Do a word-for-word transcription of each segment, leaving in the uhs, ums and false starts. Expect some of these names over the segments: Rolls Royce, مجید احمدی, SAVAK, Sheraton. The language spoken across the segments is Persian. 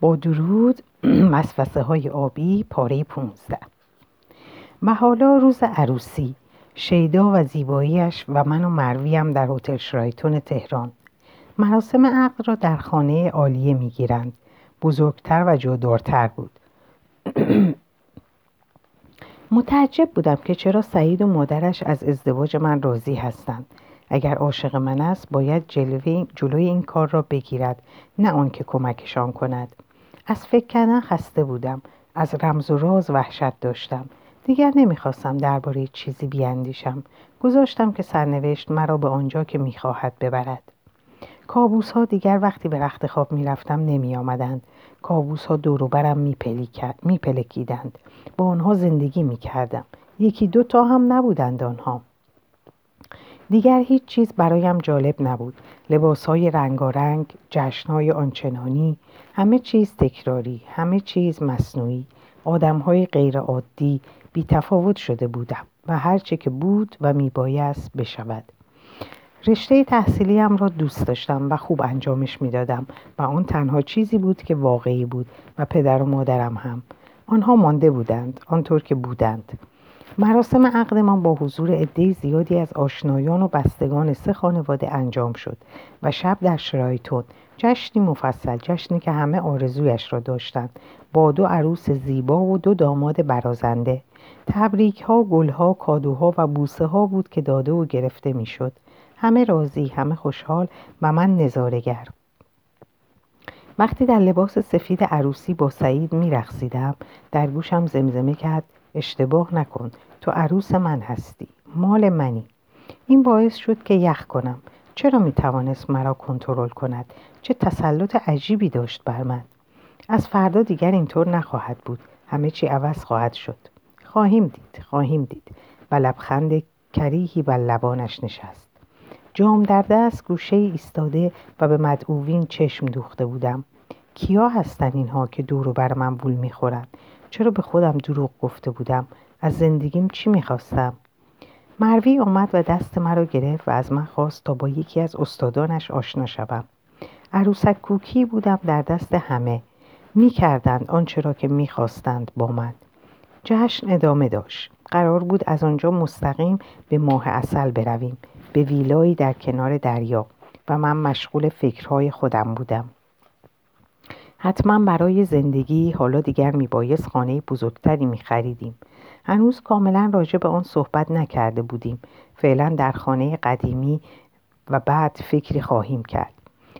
با درود. وسوسه های آبی پاره پونزده. محالا روز عروسی شیدا و زیباییش و من و مرویم در هتل شرایتون تهران مراسم عقد را در خانه عالیه می گیرند. بزرگتر و جادارتر بود. متعجب بودم که چرا سعید و مادرش از ازدواج من راضی هستند. اگر عاشق من است باید جلوی این کار را بگیرد، نه آن که کمکشان کند. از فکر کردن خسته بودم. از رمز و راز وحشت داشتم. دیگر نمیخواستم درباره چیزی بیاندیشم. گذاشتم که سرنوشت مرا به آنجا که میخواهد ببرد. کابوس ها دیگر وقتی به رخت خواب میرفتم نمی آمدند. کابوس ها دور و برم میپلکیدند. با آنها زندگی میکردم. یکی دو تا هم نبودند آنها. دیگر هیچ چیز برایم جالب نبود. لباس‌های رنگارنگ، جشن‌های آنچنانی، همه چیز تکراری، همه چیز مصنوعی، آدم‌های غیر عادی، بی‌تفاوت شده بودم و هر چه که بود و میبایست بشود. رشته تحصیلیم را دوست داشتم و خوب انجامش میدادم و آن تنها چیزی بود که واقعی بود و پدر و مادرم هم. آنها مانده بودند، آنطور که بودند. مراسم عقدمان با حضور عده زیادی از آشنایان و بستگان سه خانواده انجام شد و شب در شرایطون جشنی مفصل، جشنی که همه آرزویش را داشتند، با دو عروس زیبا و دو داماد برازنده. تبریک ها، گل ها، کادوها و بوسه ها بود که داده و گرفته می شد. همه راضی، همه خوشحال و من نظاره‌گر. وقتی در لباس سفید عروسی با سعید می رقصیدم در گوشم زمزمه کرد: اشتباه نکن، تو عروس من هستی، مال منی. این باعث شد که یخ کنم. چرا میتوانست مرا کنترل کند؟ چه تسلط عجیبی داشت بر من. از فردا دیگر اینطور نخواهد بود. همه چی عوض خواهد شد. خواهیم دید، خواهیم دید. و لبخند کریهی بر لبانش نشست. جام در دست گوشه ایستاده و به مدعوین چشم دوخته بودم. کیا هستن اینها که دور و بر من وول میخورند؟ چرا به خودم دروغ گفته بودم؟ از زندگیم چی میخواستم؟ مروی آمد و دست مرا گرفت و از من خواست تا با یکی از استادانش آشنا شوم. عروسک کوکی بودم در دست همه. میکردند آنچه را که میخواستند با من. جشن ادامه داشت. قرار بود از آنجا مستقیم به ماه عسل برویم، به ویلایی در کنار دریا، و من مشغول فکرهای خودم بودم. حتما برای زندگی حالا دیگر میبایست خانه بزرگتری میخریدیم. هنوز کاملا راجع به آن صحبت نکرده بودیم. فعلا در خانه قدیمی و بعد فکری خواهیم کرد.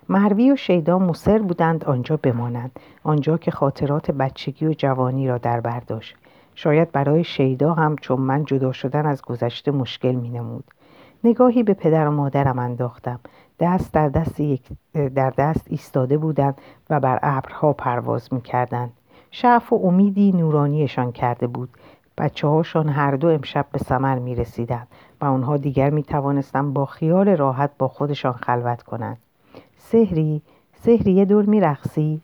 مروی و شیدا مصر بودند آنجا بمانند، آنجا که خاطرات بچگی و جوانی را در بر داشت. شاید برای شیدا هم، چون من جدا شدن از گذشته مشکل مینمود. نگاهی به پدر و مادرم انداختم. دست در دست یک در دست ایستاده بودند و بر ابرها پرواز می‌کردند. شعف و امیدی نورانیشان کرده بود. بچه‌هاشان هر دو امشب به ثمر می‌رسیدند و آنها دیگر می‌توانستند با خیال راحت با خودشان خلوت کنند. سحری، سحری یه دور می‌رقصی؟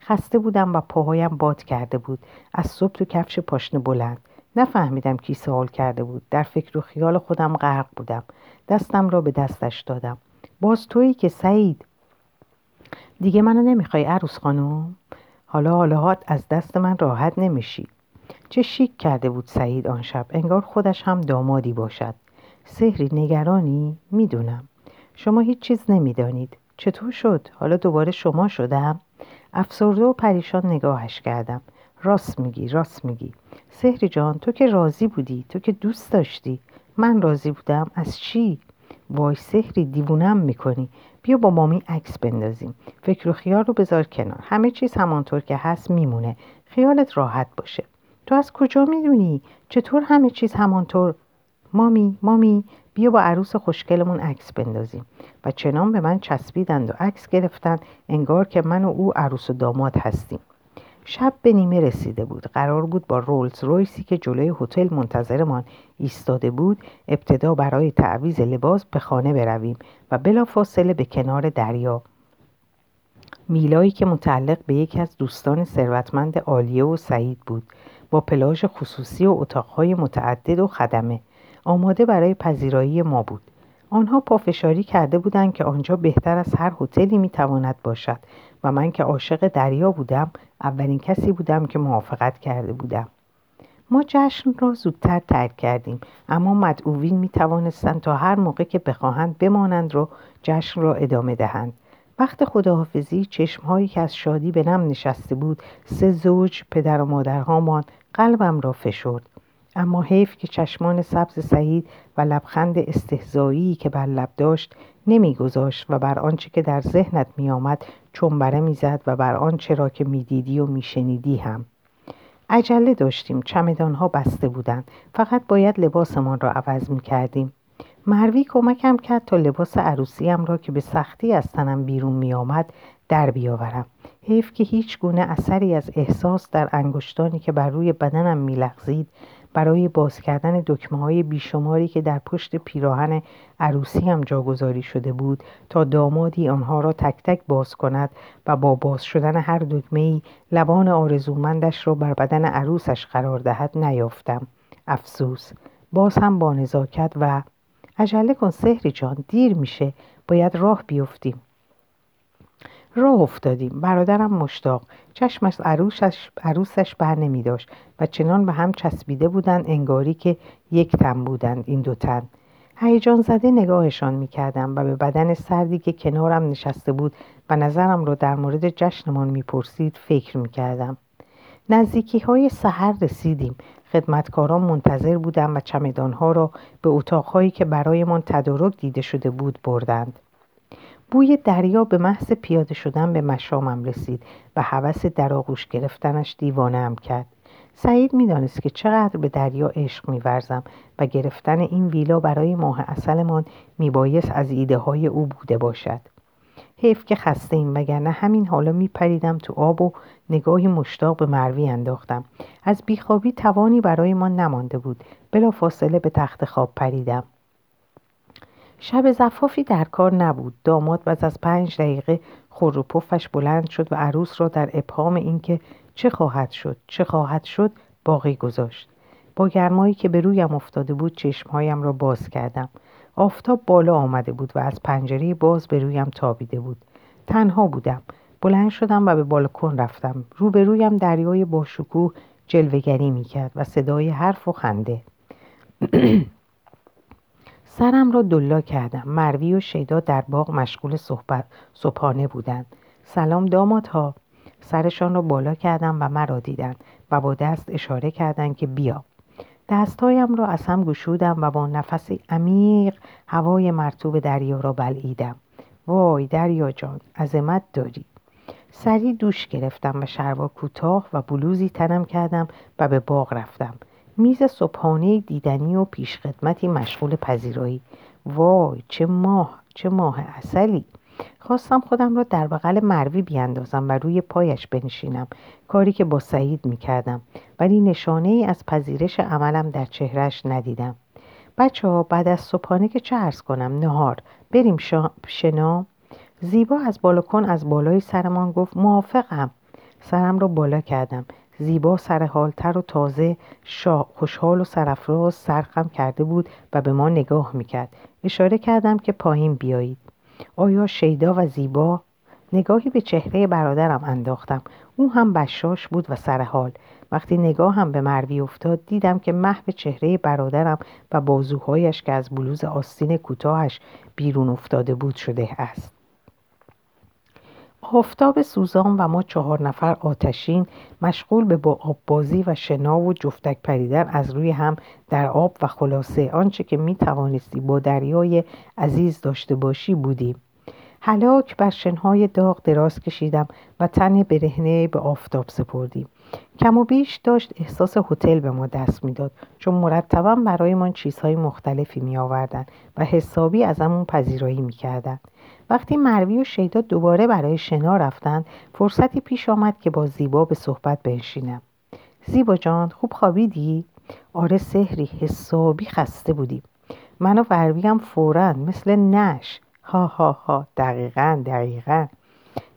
خسته بودم و پاهایم باد کرده بود از صبح تو کفش پاشنه بلند. نفهمیدم کی سوال کرده بود. در فکر و خیال خودم غرق بودم. دستم را به دستش دادم. باز تویی که سعید؟ دیگه منو نمیخوای عروس خانم؟ حالا حالا از دست من راحت نمیشی. چه شیک کرده بود سعید آن شب، انگار خودش هم دامادی باشد. سحری نگرانی؟ میدونم. شما هیچ چیز نمیدانید. چطور شد؟ حالا دوباره شما شدم؟ افسرده و پریشان نگاهش کردم. راست میگی، راست میگی. سحری جان، تو که راضی بودی، تو که دوست داشتی. من راضی بودم از چی؟ وای سحری، دیوونم میکنی. بیا با مامی عکس بندازیم. فکر و خیال رو بذار کنار. همه چیز همانطور که هست میمونه. خیالت راحت باشه. تو از کجا میدونی؟ چطور همه چیز همانطور؟ مامی، مامی، بیا با عروس خوشگلمون عکس بندازیم. و چنان به من چسبیدند و عکس گرفتند انگار که من و او عروس و داماد هستیم. شب به نیمه رسیده بود. قرار بود با رولز رویسی که جلوی هتل منتظرمان ایستاده بود ابتدا برای تعویض لباس به خانه برویم و بلافاصله به کنار دریا. میلایی که متعلق به یکی از دوستان ثروتمند عالیه و سعید بود، با پلاژ خصوصی و اتاقهای متعدد و خدمه، آماده برای پذیرایی ما بود. آنها پافشاری کرده بودند که آنجا بهتر از هر هتلی میتواند باشد و من که عاشق دریا بودم اولین کسی بودم که موافقت کرده بودم. ما جشن را زودتر ترک کردیم، اما مدعوین می توانستند تا هر موقع که بخواهند بمانند و جشن را ادامه دهند. وقت خداحافظی چشمهایی که از شادی به نم نشسته بود سه زوج پدر و مادرهامان قلبم را فشرد، اما حیف که چشمان سبز سعید و لبخند استهزایی که بر لب داشت نمیگذاشت و بر آنچه که در ذهنت می آمد چنبره می زد و بر آنچه را که می دیدی و می شنیدی هم. عجله داشتیم، چمدان‌ها بسته بودند، فقط باید لباسمان را عوض می کردیم. مروی کمکم کرد تا لباس عروسیم را که به سختی از تنم بیرون می آمد در بیاورم. حیف که هیچ گونه اثری از احساس در انگشتانی که بر روی بدنم می لغزید برای باز کردن دکمه‌های بیشماری که در پشت پیراهن عروسیم جاگذاری شده بود تا دامادی آنها را تک تک باز کند و با باز شدن هر دکمه‌ای لبان آرزومندش را بر بدن عروسش قرار دهد نیافتم. افسوس. باز هم با نزاکت و عجله کن سهری جان، دیر میشه، باید راه بیفتیم. راه افتادیم. برادرم مشتاق، چشم از عروسش, عروسش بر نمی داشت و چنان به هم چسبیده بودند انگاری که یک تن بودند این دو تن. هیجان زده نگاهشان می کردم و به بدن سردی که کنارم نشسته بود و نظرم را در مورد جشنمان می پرسید فکر می کردم. نزدیکی های سحر رسیدیم. خدمتکاران منتظر بودند و چمدانها را به اتاقهایی که برایمان تدارک دیده شده بود بردند. بوی دریا به محض پیاده شدن به مشامم رسید و هوس در آغوش گرفتنش دیوانه‌ام کرد. سعید می‌دانست که چقدر به دریا عشق می‌ورزم و گرفتن این ویلا برای ماه عسلمان میبایست از ایده‌های او بوده باشد. حیف که خسته‌ایم، وگرنه همین حالا میپریدم تو آب و نگاهی مشتاق به مروی انداختم. از بیخوابی توانی برای ما نمانده بود. بلافاصله به تخت خواب پریدم. شب زفافی در کار نبود. داماد بعد از پنج دقیقه خور و پفش بلند شد و عروس را در ابهام اینکه چه خواهد شد چه خواهد شد باقی گذاشت. با گرمایی که به رویم افتاده بود چشمهایم را باز کردم. آفتاب بالا آمده بود و از پنجره باز به رویم تابیده بود. تنها بودم. بلند شدم و به بالکن رفتم. روبرویم دریای باشکوه جلوه‌گری می‌کرد و صدای حرف و خنده. سرم را دلا کردم. مروی و شیدا در باغ مشغول صحبت صبحانه بودند. سلام دامادها. سرشان را بالا کردم و مرا دیدند و با دست اشاره کردند که بیا. دستهایم را از هم گشودم و با نفسی عمیق هوای مرطوب دریا را بلعیدم. وای دریا جان، عظمت داری. سری دوش گرفتم و شلوار کوتاه و بلوزی تنم کردم و به باغ رفتم. میز صبحانه دیدنی و پیش خدمتی مشغول پذیرایی. وای چه ماه، چه ماه عسلی. خواستم خودم را در بغل مروی بیاندازم و روی پایش بنشینم، کاری که با سعید میکردم، ولی نشانه ای از پذیرش عملم در چهرهش ندیدم. بچه ها بعد از صبحانه که چه عرض کنم، نهار بریم شا... شنا. زیبا از بالکن از بالای سرمان گفت موافقم. سرم را بالا کردم. زیبا سرحالتر و تازه شا... خوشحال و سرفراز سرخم کرده بود و به ما نگاه میکرد. اشاره کردم که پایین بیایید. آیا شیدا و زیبا؟ نگاهی به چهره برادرم انداختم. او هم بشاش بود و سرحال. وقتی نگاهم به مروی افتاد دیدم که محو چهره برادرم و بازوهایش که از بلوز آستین کوتاهش بیرون افتاده بود شده است. آفتاب سوزان و ما چهار نفر آتشین مشغول به با آب بازی و شنا و جفتک پریدن از روی هم در آب و خلاصه آنچه که می توانستی با دریای عزیز داشته باشی بودیم. هلاک بر شنهای داغ دراز کشیدم و تن برهنه به آفتاب سپردیم. کم و بیش داشت احساس هتل به ما دست می داد، چون مرتباً برای من چیزهای مختلفی می آوردن و حسابی از همون پذیرایی می کردن. وقتی مروی و شیدا دوباره برای شنا رفتند فرصتی پیش آمد که با زیبا به صحبت بنشینم. زیبا جان خوب خوابیدی؟ آره سحری، حسابی خسته بودیم. من و مرویم فوراً مثل نش. ها ها ها دقیقاً دقیقاً.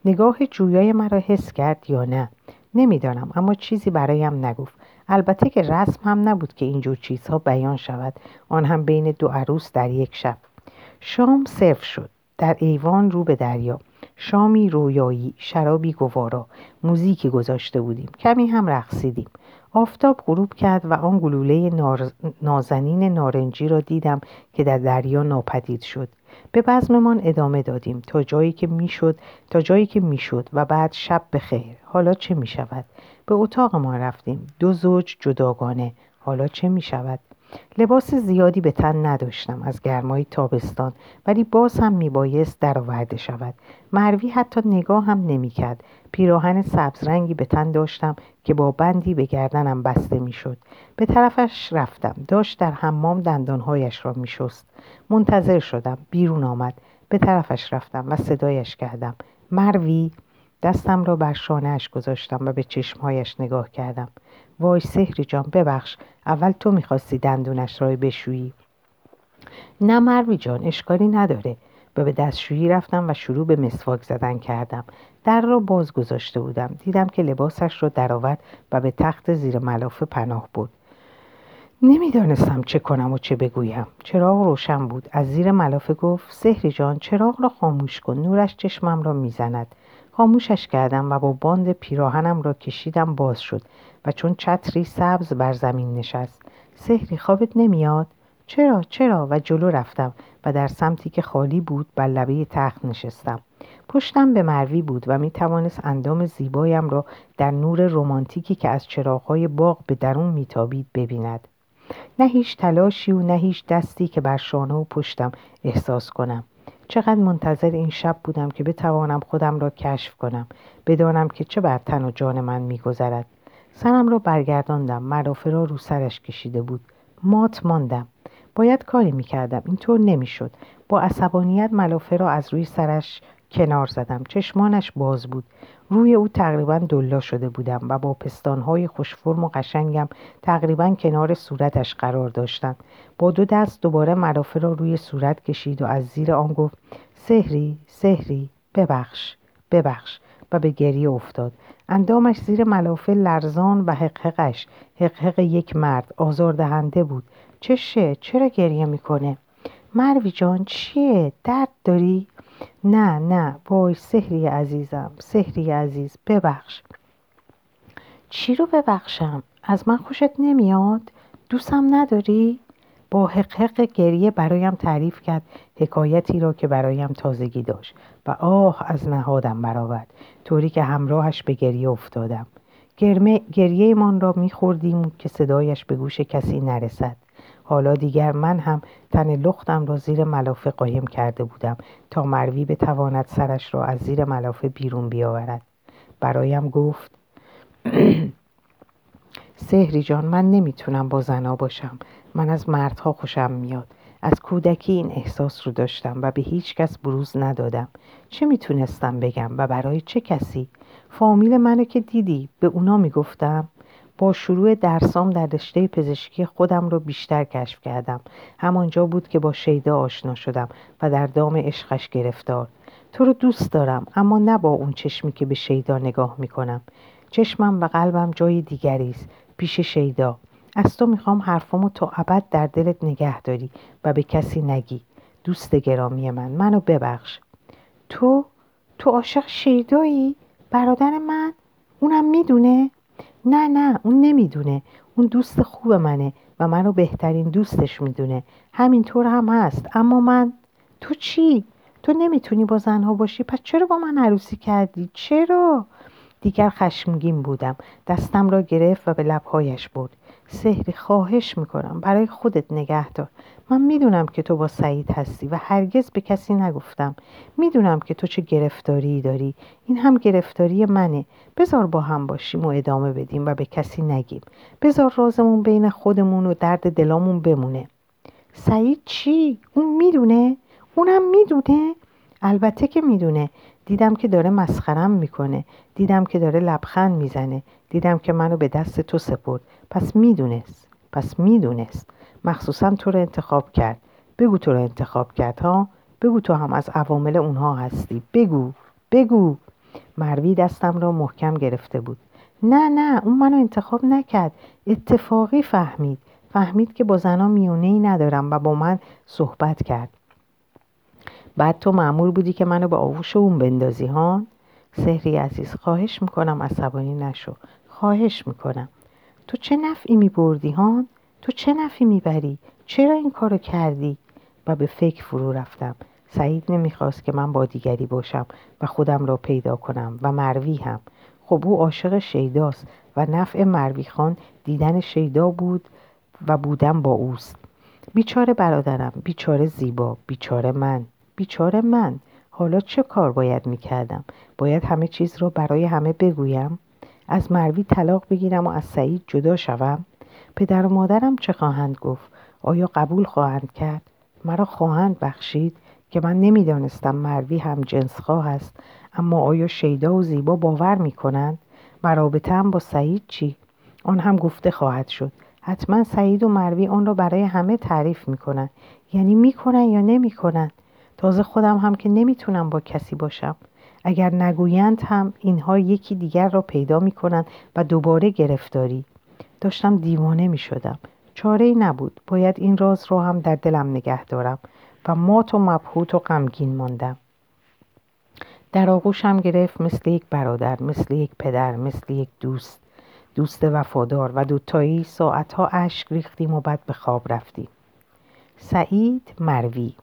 نگاه جویای مرا حس کرد یا نه نمیدانم، اما چیزی برایم نگفت. البته که رسم هم نبود که اینجور چیزها بیان شود، آن هم بین دو عروس در یک شب. شام سرو شد در ایوان رو به دریا. شامی رویایی، شرابی گوارا، موزیکی گذاشته بودیم. کمی هم رقصیدیم. آفتاب غروب کرد و آن گلوله نار... نازنین نارنجی را دیدم که در دریا ناپدید شد. به بزممان ادامه دادیم تا جایی که میشد، تا جایی که میشد و بعد شب بخیر. حالا چه می شود؟ به اتاق ما رفتیم. دو زوج جداگانه. حالا چه می شود؟ لباس زیادی به تن نداشتم از گرمای تابستان، ولی باز هم میبایست درآورده شود. مروی حتی نگاه هم نمیکرد. پیراهن سبزرنگی به تن داشتم که با بندی به گردنم بسته میشد. به طرفش رفتم. داشت در حمام دندانهایش را میشست. منتظر شدم. بیرون آمد. به طرفش رفتم و صدایش کردم. مروی. دستم را بر شانه‌اش گذاشتم و به چشمهایش نگاه کردم. وای سهری جان، ببخش، اول تو میخواستی دندونش را بشویی. نه مروی جان، اشکالی نداره. و به دستشویی رفتم و شروع به مسواک زدن کردم. در را باز گذاشته بودم. دیدم که لباسش را درآورد و به تخت زیر ملافه پناه برد. نمیدانستم چه کنم و چه بگویم. چراغ روشن بود. از زیر ملافه گفت سهری جان چراغ را خاموش کن، نورش چشمم را میزند. خاموشش کردم و با باند پیراهنم را کشیدم. باز شد و چون چتری سبز بر زمین نشست. سهری خوابت نمیاد؟ چرا چرا؟ و جلو رفتم و در سمتی که خالی بود بر لبه تخت نشستم. پشتم به مروی بود و می توانست اندام زیبایم را در نور رمانتیکی که از چراغ‌های باغ به درون میتابید ببیند. نه هیچ تلاشی و نه هیچ دستی که بر شانه و پشتم احساس کنم. چقدر منتظر این شب بودم که بتوانم خودم را کشف کنم، بدانم که چه بر تن و جان من می‌گذرد. سرم را برگرداندم. ملافه را رو سرش کشیده بود. مات ماندم. باید کاری میکردم. اینطور نمیشد. با عصبانیت ملافه را از روی سرش کنار زدم. چشمانش باز بود. روی او تقریبا دلا شده بودم و با پستانهای خوشفرم و قشنگم تقریبا کنار صورتش قرار داشتم. با دو دست دوباره ملافه را روی صورت کشید و از زیر آن گفت سهری، سهری، ببخش، ببخش و به گریه افتاد. اندامش زیر ملافه لرزان و حقحقش، حقحق یک مرد آزاردهنده بود. چه شه؟ چرا گریه میکنه؟ مروی جان چیه؟ درد داری؟ نه نه، وای سهری عزیزم، سهری عزیز، ببخش. چی رو ببخشم؟ از من خوشت نمیاد؟ دوستم نداری؟ با حقحق گریه برایم تعریف کرد حکایتی را که برایم تازگی داشت و آه از نهادم برآورد، طوری که همراهش به گریه افتادم. گرمه گریه من را میخوردیم که صدایش به گوش کسی نرسد. حالا دیگر من هم تن لختم را زیر ملافه قایم کرده بودم تا مروی بتواند سرش را از زیر ملافه بیرون بیاورد. برایم گفت سهری جان من نمیتونم با زنا باشم. من از مردها خوشم میاد. از کودکی این احساس رو داشتم و به هیچ کس بروز ندادم. چه میتونستم بگم و برای چه کسی؟ فامیل منو که دیدی، به اونا میگفتم. با شروع درسام در رشته پزشکی خودم رو بیشتر کشف کردم. همانجا بود که با شیدا آشنا شدم و در دام عشقش گرفتار. تو رو دوست دارم، اما نه با اون چشمی که به شیدا نگاه میکنم. چشمم و قلبم جای دیگری است، پیش شیدا. از تو میخوام حرفامو تا ابد در دلت نگه داری و به کسی نگی. دوست گرامی من، منو ببخش. تو تو عاشق شیدایی؟ برادر من؟ اونم میدونه؟ نه نه، اون نمیدونه. اون دوست خوب منه و منو بهترین دوستش میدونه. همینطور هم هست. اما من، تو چی؟ تو نمیتونی با زنها باشی؟ پس چرا با من عروسی کردی؟ چرا؟ دیگر خشمگین بودم. دستم را گرفت و به لبهایش برد. سهری خواهش میکنم برای خودت نگه دار. من میدونم که تو با سعید هستی و هرگز به کسی نگفتم. میدونم که تو چه گرفتاری داری. این هم گرفتاری منه. بذار با هم باشیم و ادامه بدیم و به کسی نگیم. بذار رازمون بین خودمون و درد دلامون بمونه. سعید چی؟ اون میدونه؟ اونم میدونه؟ البته که میدونه. دیدم که داره مسخرم میکنه. دیدم که داره لبخند میزنه. دیدم که منو به دست تو سپرد. پس میدونست. پس میدونست. مخصوصا تو رو انتخاب کرد. بگو تو رو انتخاب کرد ها. بگو تو هم از عوامل اونها هستی. بگو. بگو. مروی دستم رو محکم گرفته بود. نه نه، اون منو انتخاب نکرد. اتفاقی فهمید. فهمید که با زنا میونه‌ای ندارم و با من صحبت کرد. بعد تو مأمور بودی که منو به آغوش اون بندازی ها؟ سهری عزیز خواهش میکنم عصبانی نشو، خواهش میکنم. تو چه نفعی میبردی ها؟ تو چه نفعی میبری؟ چرا این کارو کردی؟ و به فکر فرو رفتم. سعید نمیخواست که من با دیگری باشم و خودم را پیدا کنم و مروی هم. خب او عاشق شیداست و نفع مروی خان دیدن شیدا بود و بودم با اوست. بیچاره برادرم، بیچاره زیبا، بیچاره من، بیچاره من. حالا چه کار باید میکردم؟ باید همه چیز را برای همه بگویم؟ از مروی طلاق بگیرم و از سعید جدا شوم؟ پدر و مادرم چه خواهند گفت؟ آیا قبول خواهند کرد؟ مرا خواهند بخشید؟ که من نمیدانستم مروی هم جنسخواه است، اما آیا شیدا و زیبا باور میکنند؟ مرابطم با سعید چی؟ آن هم گفته خواهد شد. حتما سعید و مروی آن را برای همه تعریف میکنند. یعنی میکنن یا نمیکنن؟ تازه خودم هم که نمیتونم با کسی باشم. اگر نگویند هم اینها یکی دیگر را پیدا میکنند و دوباره گرفتاری. داشتم دیوانه میشدم. چاره‌ای نبود. باید این راز را هم در دلم نگه دارم. و مات و مبهوت و غمگین ماندم. در آغوشم گرفت مثل یک برادر، مثل یک پدر، مثل یک دوست، دوست وفادار و دوتایی ساعتها اشک ریختیم و بعد به خواب رفتیم. سعید مروی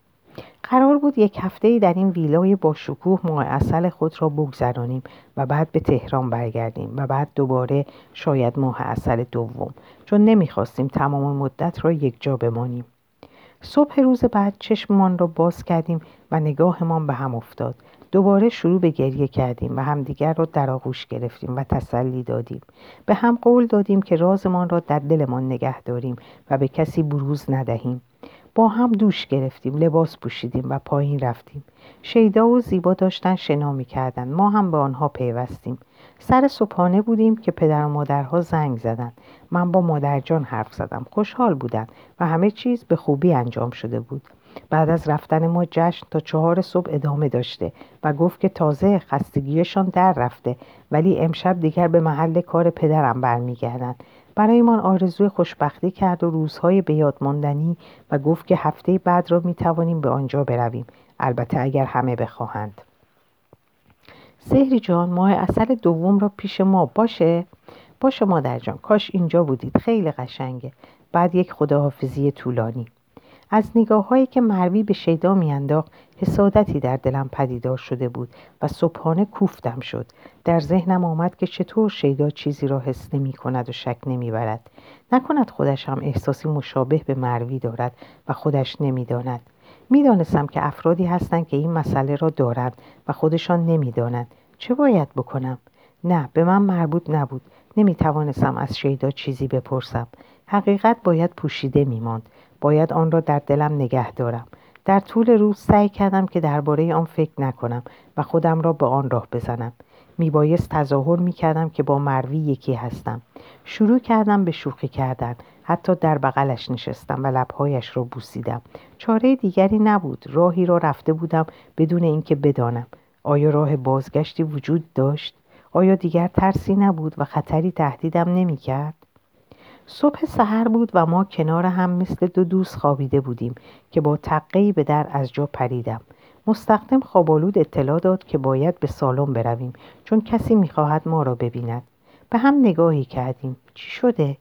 قرار بود یک هفته‌ای در این ویلای با شکوه ماه عسل خود را بگذرانیم و بعد به تهران برگردیم و بعد دوباره شاید ماه عسل دوم، چون نمیخواستیم تمام مدت را یک جا بمانیم. صبح روز بعد چشممان را باز کردیم و نگاهمان به هم افتاد. دوباره شروع به گریه کردیم و همدیگر را در آغوش گرفتیم و تسلی دادیم. به هم قول دادیم که رازمان را در دلمان نگه داریم و به کسی بروز ندهیم. با هم دوش گرفتیم، لباس پوشیدیم و پایین رفتیم. شیدا و زیبا داشتن شنا می‌کردند، ما هم به آنها پیوستیم. سر صبحانه بودیم که پدر و مادرها زنگ زدند. من با مادرجان حرف زدم. خوشحال بودند و همه چیز به خوبی انجام شده بود. بعد از رفتن ما جشن تا چهار صبح ادامه داشته و گفت که تازه خستگیشان در رفته، ولی امشب دیگر به محل کار پدرم برمیگردند. برای من آرزوی خوشبختی کرد و روزهای بیاد ماندنی و گفت که هفته بعد را میتوانیم به آنجا برویم، البته اگر همه بخواهند. سهری جان، ماه عسل دوم را پیش ما باشه؟ باشه مادر جان، کاش اینجا بودید، خیلی قشنگه. بعد یک خداحافظی طولانی. از نگاه هایی که مروی به شیدا میانداخت حسادتی در دلم پدیدار شده بود و صبحانه کوفتم شد. در ذهنم آمد که چطور شیدا چیزی را حس نمی کند و شک نمی برد. نکند خودش هم احساسی مشابه به مروی دارد و خودش نمی داند. می دانستم که افرادی هستند که این مسئله را دارند و خودشان نمی دانند. چه باید بکنم؟ نه، به من مربوط نبود. نمی توانستم از شیدا چیزی بپرسم. حقیقت باید پوشیده می ماند. باید آن را در دلم نگه دارم. در طول روز سعی کردم که درباره آن فکر نکنم و خودم را به آن راه بزنم. میبایست تظاهر میکردم که با مروی یکی هستم. شروع کردم به شوخی کردن. حتی در بغلش نشستم و لبهایش را بوسیدم. چاره دیگری نبود. راهی را رفته بودم بدون اینکه بدانم. آیا راه بازگشتی وجود داشت؟ آیا دیگر ترسی نبود و خطری تهدیدم نمیکرد؟ صبح سحر بود و ما کنار هم مثل دو دوست خوابیده بودیم که با تقهی به در از جا پریدم. مستخدم خوابالود اطلاع داد که باید به سالن برویم، چون کسی می‌خواهد ما را ببیند. به هم نگاهی کردیم. چی شده؟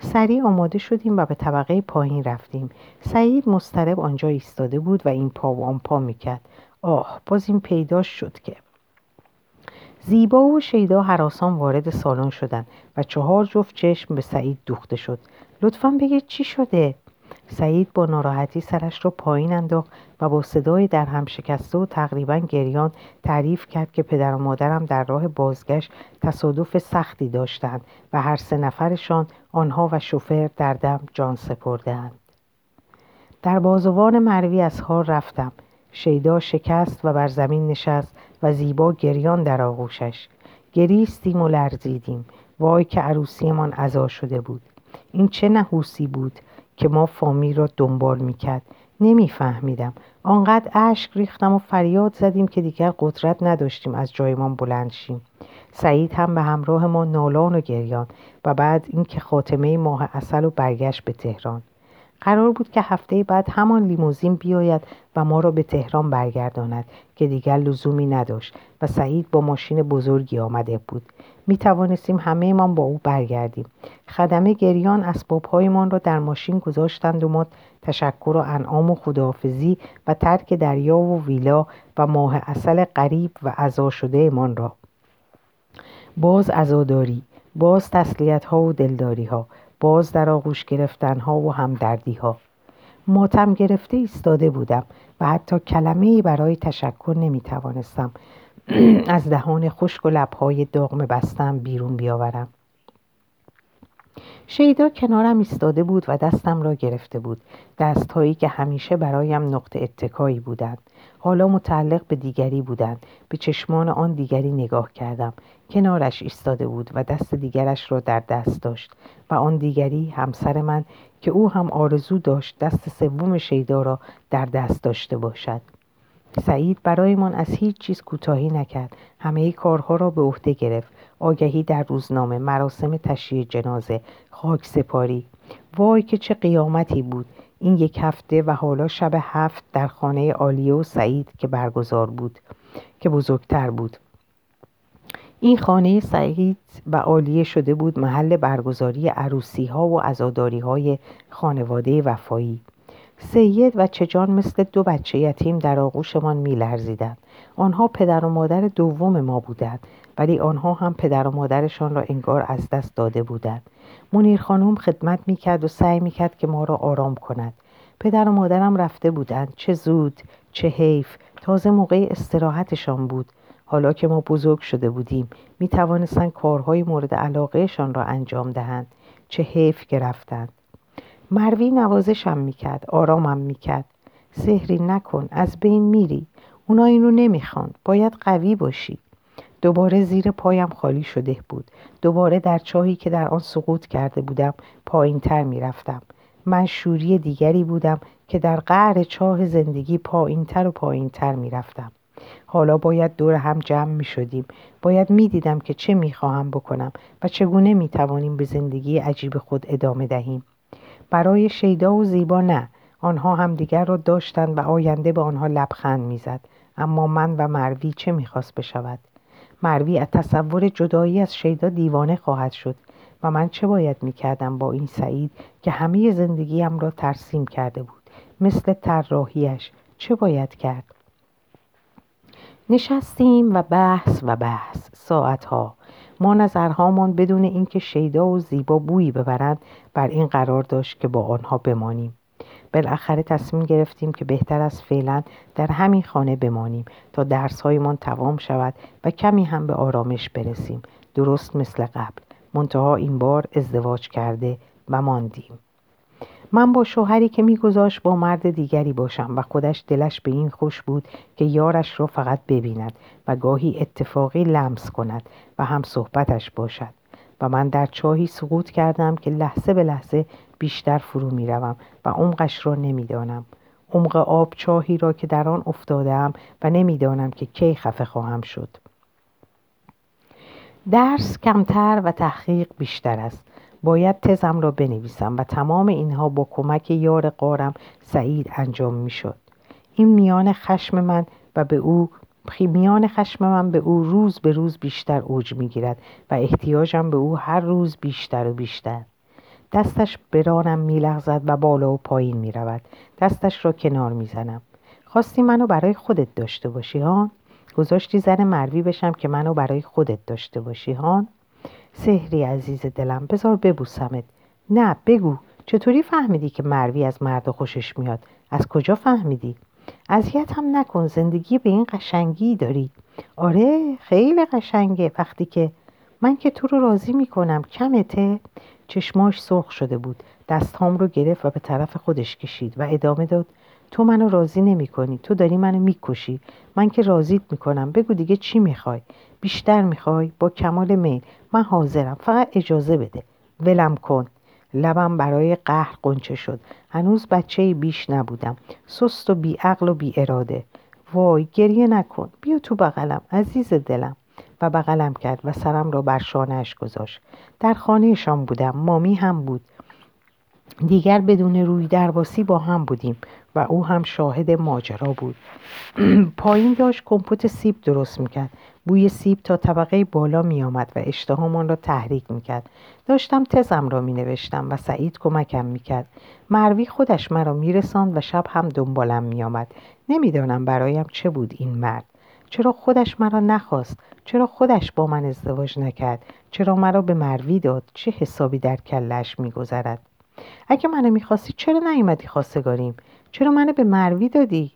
سریع آماده شدیم و به طبقه پایین رفتیم. سعید مضطرب آنجا ایستاده بود و این پا و آن پا می‌کرد. آه، باز این پیداش شد که. زیبا و شیدا هراسان وارد سالن شدند و چهار جفت چشم به سعید دوخته شد. لطفاً بگید چی شده؟ سعید با ناراحتی سرش را پایین انداخت و با صدای در هم شکسته و تقریباً گریان تعریف کرد که پدر و مادرم در راه بازگشت تصادف سختی داشتند و هر سه نفرشان، آنها و شوفر، در دم جان سپردند. در بازوان مروی از حال رفتم. شیدا شکست و بر زمین نشست و زیبا گریان در آغوشش. گریستیم و لرزیدیم. وای که عروسیمان عزا شده بود. این چه نحوسی بود که ما فامیل را دنبال میکرد. نمیفهمیدم. آنقدر اشک ریختم و فریاد زدیم که دیگر قدرت نداشتیم از جایمان بلند شیم. سعید هم به همراه ما نالان و گریان و بعد اینکه خاتمه ماه عسل و برگشت به تهران. قرار بود که هفته بعد همان لیموزین بیاید و ما را به تهران برگرداند که دیگر لزومی نداشت و سعید با ماشین بزرگی آمده بود. می توانستیم همه ما با او برگردیم. خدمه گریان اسباب‌هایمان را در ماشین گذاشتند و ما تشکر و انعام و خداحافظی و ترک دریا و ویلا و ماه عسل غریب و عزا شده مان را. باز عزاداری، باز تسلیت ها و دلداری ها، باز در آغوش گرفتن ها و همدردی ها. ماتم گرفته ایستاده بودم و حتی کلمه‌ای برای تشکر نمی توانستم از دهان خشک و لبهای داغم بستم بیرون بیاورم. شیدا کنارم ایستاده بود و دستم را گرفته بود، دستهایی که همیشه برایم نقطه اتکایی بودند حالا متعلق به دیگری بودند. به چشمان آن دیگری نگاه کردم. کنارش ایستاده بود و دست دیگرش را در دست داشت و آن دیگری همسر من که او هم آرزو داشت دست سوم شیدا را در دست داشته باشد. سعید برایمان از هیچ چیز کوتاهی نکرد. همه کارها را به عهده گرفت. آگهی در روزنامه، مراسم تشییع جنازه، خاک سپاری. وای که چه قیامتی بود این یک هفته و حالا شب هفت در خانه آلیه و سعید که برگزار بود، که بزرگتر بود. این خانه سعید و آلیه شده بود محل برگزاری عروسی ها و عزاداری های خانواده وفایی. سید و چجان مثل دو بچه یتیم در آغوشمان می لرزیدند. آنها پدر و مادر دوم ما بودند، ولی آنها هم پدر و مادرشان را انگار از دست داده بودند. منیر خانم خدمت می کرد و سعی می کرد که ما را آرام کند. پدر و مادرم رفته بودند. چه زود، چه حیف، تازه موقع استراحتشان بود. حالا که ما بزرگ شده بودیم می توانستند کارهای مورد علاقهشان را انجام دهند. چه حیف که رفتند. مروی نوازشم میکرد، آرامم میکرد. سحری نکن، از بین میری. اونا اینو نمیخوان، باید قوی باشی. دوباره زیر پایم خالی شده بود. دوباره در چاهی که در آن سقوط کرده بودم پایین تر میرفتم. من شوری دیگری بودم که در قعر چاه زندگی پایین تر و پایین تر میرفتم. حالا باید دور هم جمع میشدیم. باید میدیدم که چه میخواهم بکنم و چگونه میتوانیم به زندگی عجیب خود ادامه دهیم. برای شیدا و زیبا نه، آنها هم دیگر را داشتند و آینده به آنها لبخند میزد. اما من و مروی چه میخواست بشود؟ مروی از تصور جدایی از شیدا دیوانه خواهد شد و من چه باید میکردم با این سعید که همه زندگیم را ترسیم کرده بود مثل طراحیش؟ چه باید کرد؟ نشستیم و بحث و بحث ساعتها. ما نظرهامان بدون اینکه شیدا و زیبا بویی ببرند بر این قرار داشت که با آنها بمانیم. بالاخره تصمیم گرفتیم که بهتر از فعلا در همین خانه بمانیم تا درس‌هایمان تمام شود و کمی هم به آرامش برسیم، درست مثل قبل، منتها این بار ازدواج کرده و ماندیم. من با شوهری که میگذاشت با مرد دیگری باشم و خودش دلش به این خوش بود که یارش را فقط ببیند و گاهی اتفاقی لمس کند و هم صحبتش باشد. و من در چاهی سقوط کردم که لحظه به لحظه بیشتر فرو میروم و عمقش را نمیدانم. عمق آب چاهی را که در آن افتادم و نمیدانم که کی خفه خواهم شد. درس کمتر و تحقیق بیشتر است. باید تزم را بنویسم و تمام اینها با کمک یار قارم سعید انجام می شد. این میان خشم من و به او میان خشم من به او روز به روز بیشتر اوج می گیرد و احتیاجم به او هر روز بیشتر و بیشتر. دستش برانم می لغزد و بالا و پایین می رود. دستش را کنار می زنم. خواستی منو برای خودت داشته باشی هان؟ گذاشتی زن مروی بشم که منو برای خودت داشته باشی هان؟ سهری عزیز دلم، بذار ببوسمت. نه، بگو چطوری فهمیدی که مروی از مرد خوشش میاد؟ از کجا فهمیدی؟ اذیت هم نکن، زندگی به این قشنگی داری. آره خیلی قشنگه. وقتی که من که تو رو راضی میکنم کمته. چشماش سرخ شده بود. دستام رو گرفت و به طرف خودش کشید و ادامه داد: تو منو راضی نمیکنی، تو داری منو میکشی. من که راضیت میکنم. بگو دیگه چی میخوای؟ بیشتر میخوای؟ با کمال میل. من حاضرم، فقط اجازه بده. ولم کن. لبم برای قهر قنچه شد. هنوز بچه بیش نبودم، سست و بی عقل و بی اراده. وای گریه نکن، بیا تو بغلم عزیز دلم. و بغلم کرد و سرم را بر شانه‌اش گذاشت. در خانه‌شان بودم، مامی هم بود. دیگر بدون روی درباسی با هم بودیم و او هم شاهد ماجرا بود. پایین داشت کمپوت سیب درست میکرد. بوی سیب تا طبقه بالا میامد و اشتهامان را تحریک میکرد. داشتم تزم را مینوشتم و سعید کمکم میکرد. مروی خودش مرا میرساند و شب هم دنبالم میامد. نمیدانم برایم چه بود این مرد. چرا خودش مرا نخواست؟ چرا خودش با من ازدواج نکرد؟ چرا مرا به مروی داد؟ چه حسابی در کلش میگذرد؟ اگه منو میخواستی چرا نیومدی خواستگاریم؟ چرا منو به مروی دادی؟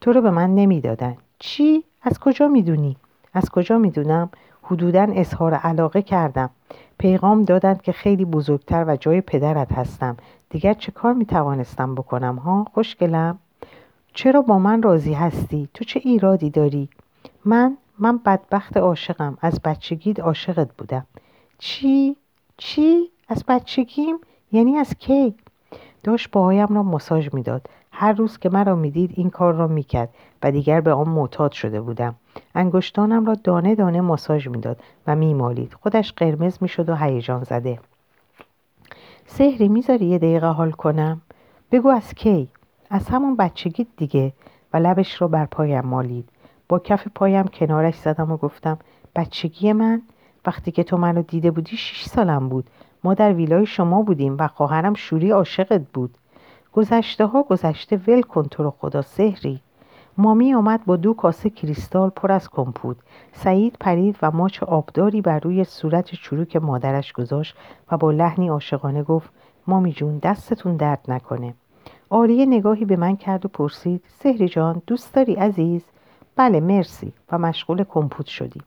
تو رو به من نمیدادن. چی؟ از کجا میدونی؟ از کجا میدونم؟ حدوداً اظهار علاقه کردم. پیغام دادند که خیلی بزرگتر و جای پدرت هستم. دیگر چه کار میتوانستم بکنم ها؟ خوشگلم. چرا با من راضی هستی؟ تو چه ایرادی داری؟ من من بدبخت عاشقم. از بچگی عاشقت بودم. چی؟ چی؟ از بچگیم؟ یعنی از کی؟ داشت پاهایم را ماساژ میداد. هر روز که مرا میدید این کار را میکرد و دیگر به آن معتاد شده بودم. انگشتانم را دانه دانه ماساژ میداد و میمالید. خودش قرمز میشد و هیجان زده. سحری میذاری یه دقیقه حال کنم؟ بگو از کی؟ از همون بچگی دیگه. و لبش را بر پایم مالید. با کف پایم کنارش زدم و گفتم بچگی من؟ وقتی که تو منو دیده بودی شش سالم بود. ما در ویلای شما بودیم و خواهرم شوری عاشقت بود. گذشته ها گذشته، ول کن تو رو خدا سحری. مامی آمد با دو کاسه کریستال پر از کمپوت. سعید پرید و ماچ آبداری بر روی صورت چروک مادرش گذاشت و با لحنی عاشقانه گفت مامی جون دستتون درد نکنه. آریه نگاهی به من کرد و پرسید سحری جان دوست داری عزیز؟ بله مرسی. و مشغول کمپوت شدیم.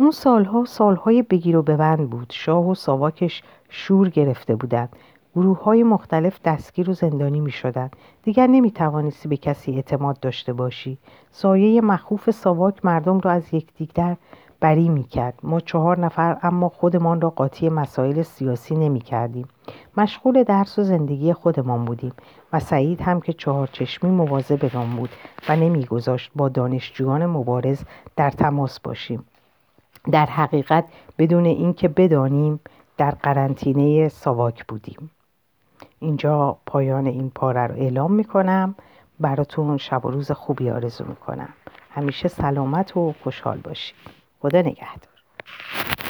اون سالها سالهای بگیر و ببند بود. شاه و ساواکش شور گرفته بودند. گروه‌های مختلف دستگیر و زندانی می‌شدند. دیگر نمی‌توانستی به کسی اعتماد داشته باشی. سایه مخوف ساواک مردم را از یکدیگر بری می‌کرد. ما چهار نفر اما خودمان را قاطی مسائل سیاسی نمی‌کردیم. مشغول درس و زندگی خودمان بودیم و سعید هم که چهارچشمی مواظبمان بود و نمی‌گذاشت با دانشجویان مبارز در تماس باشیم. در حقیقت بدون اینکه بدانیم در قرنطینه ساواک بودیم. اینجا پایان این پاره رو اعلام میکنم. براتون شب و روز خوبی آرزو میکنم. همیشه سلامت و خوشحال باشید. خدا نگهدار.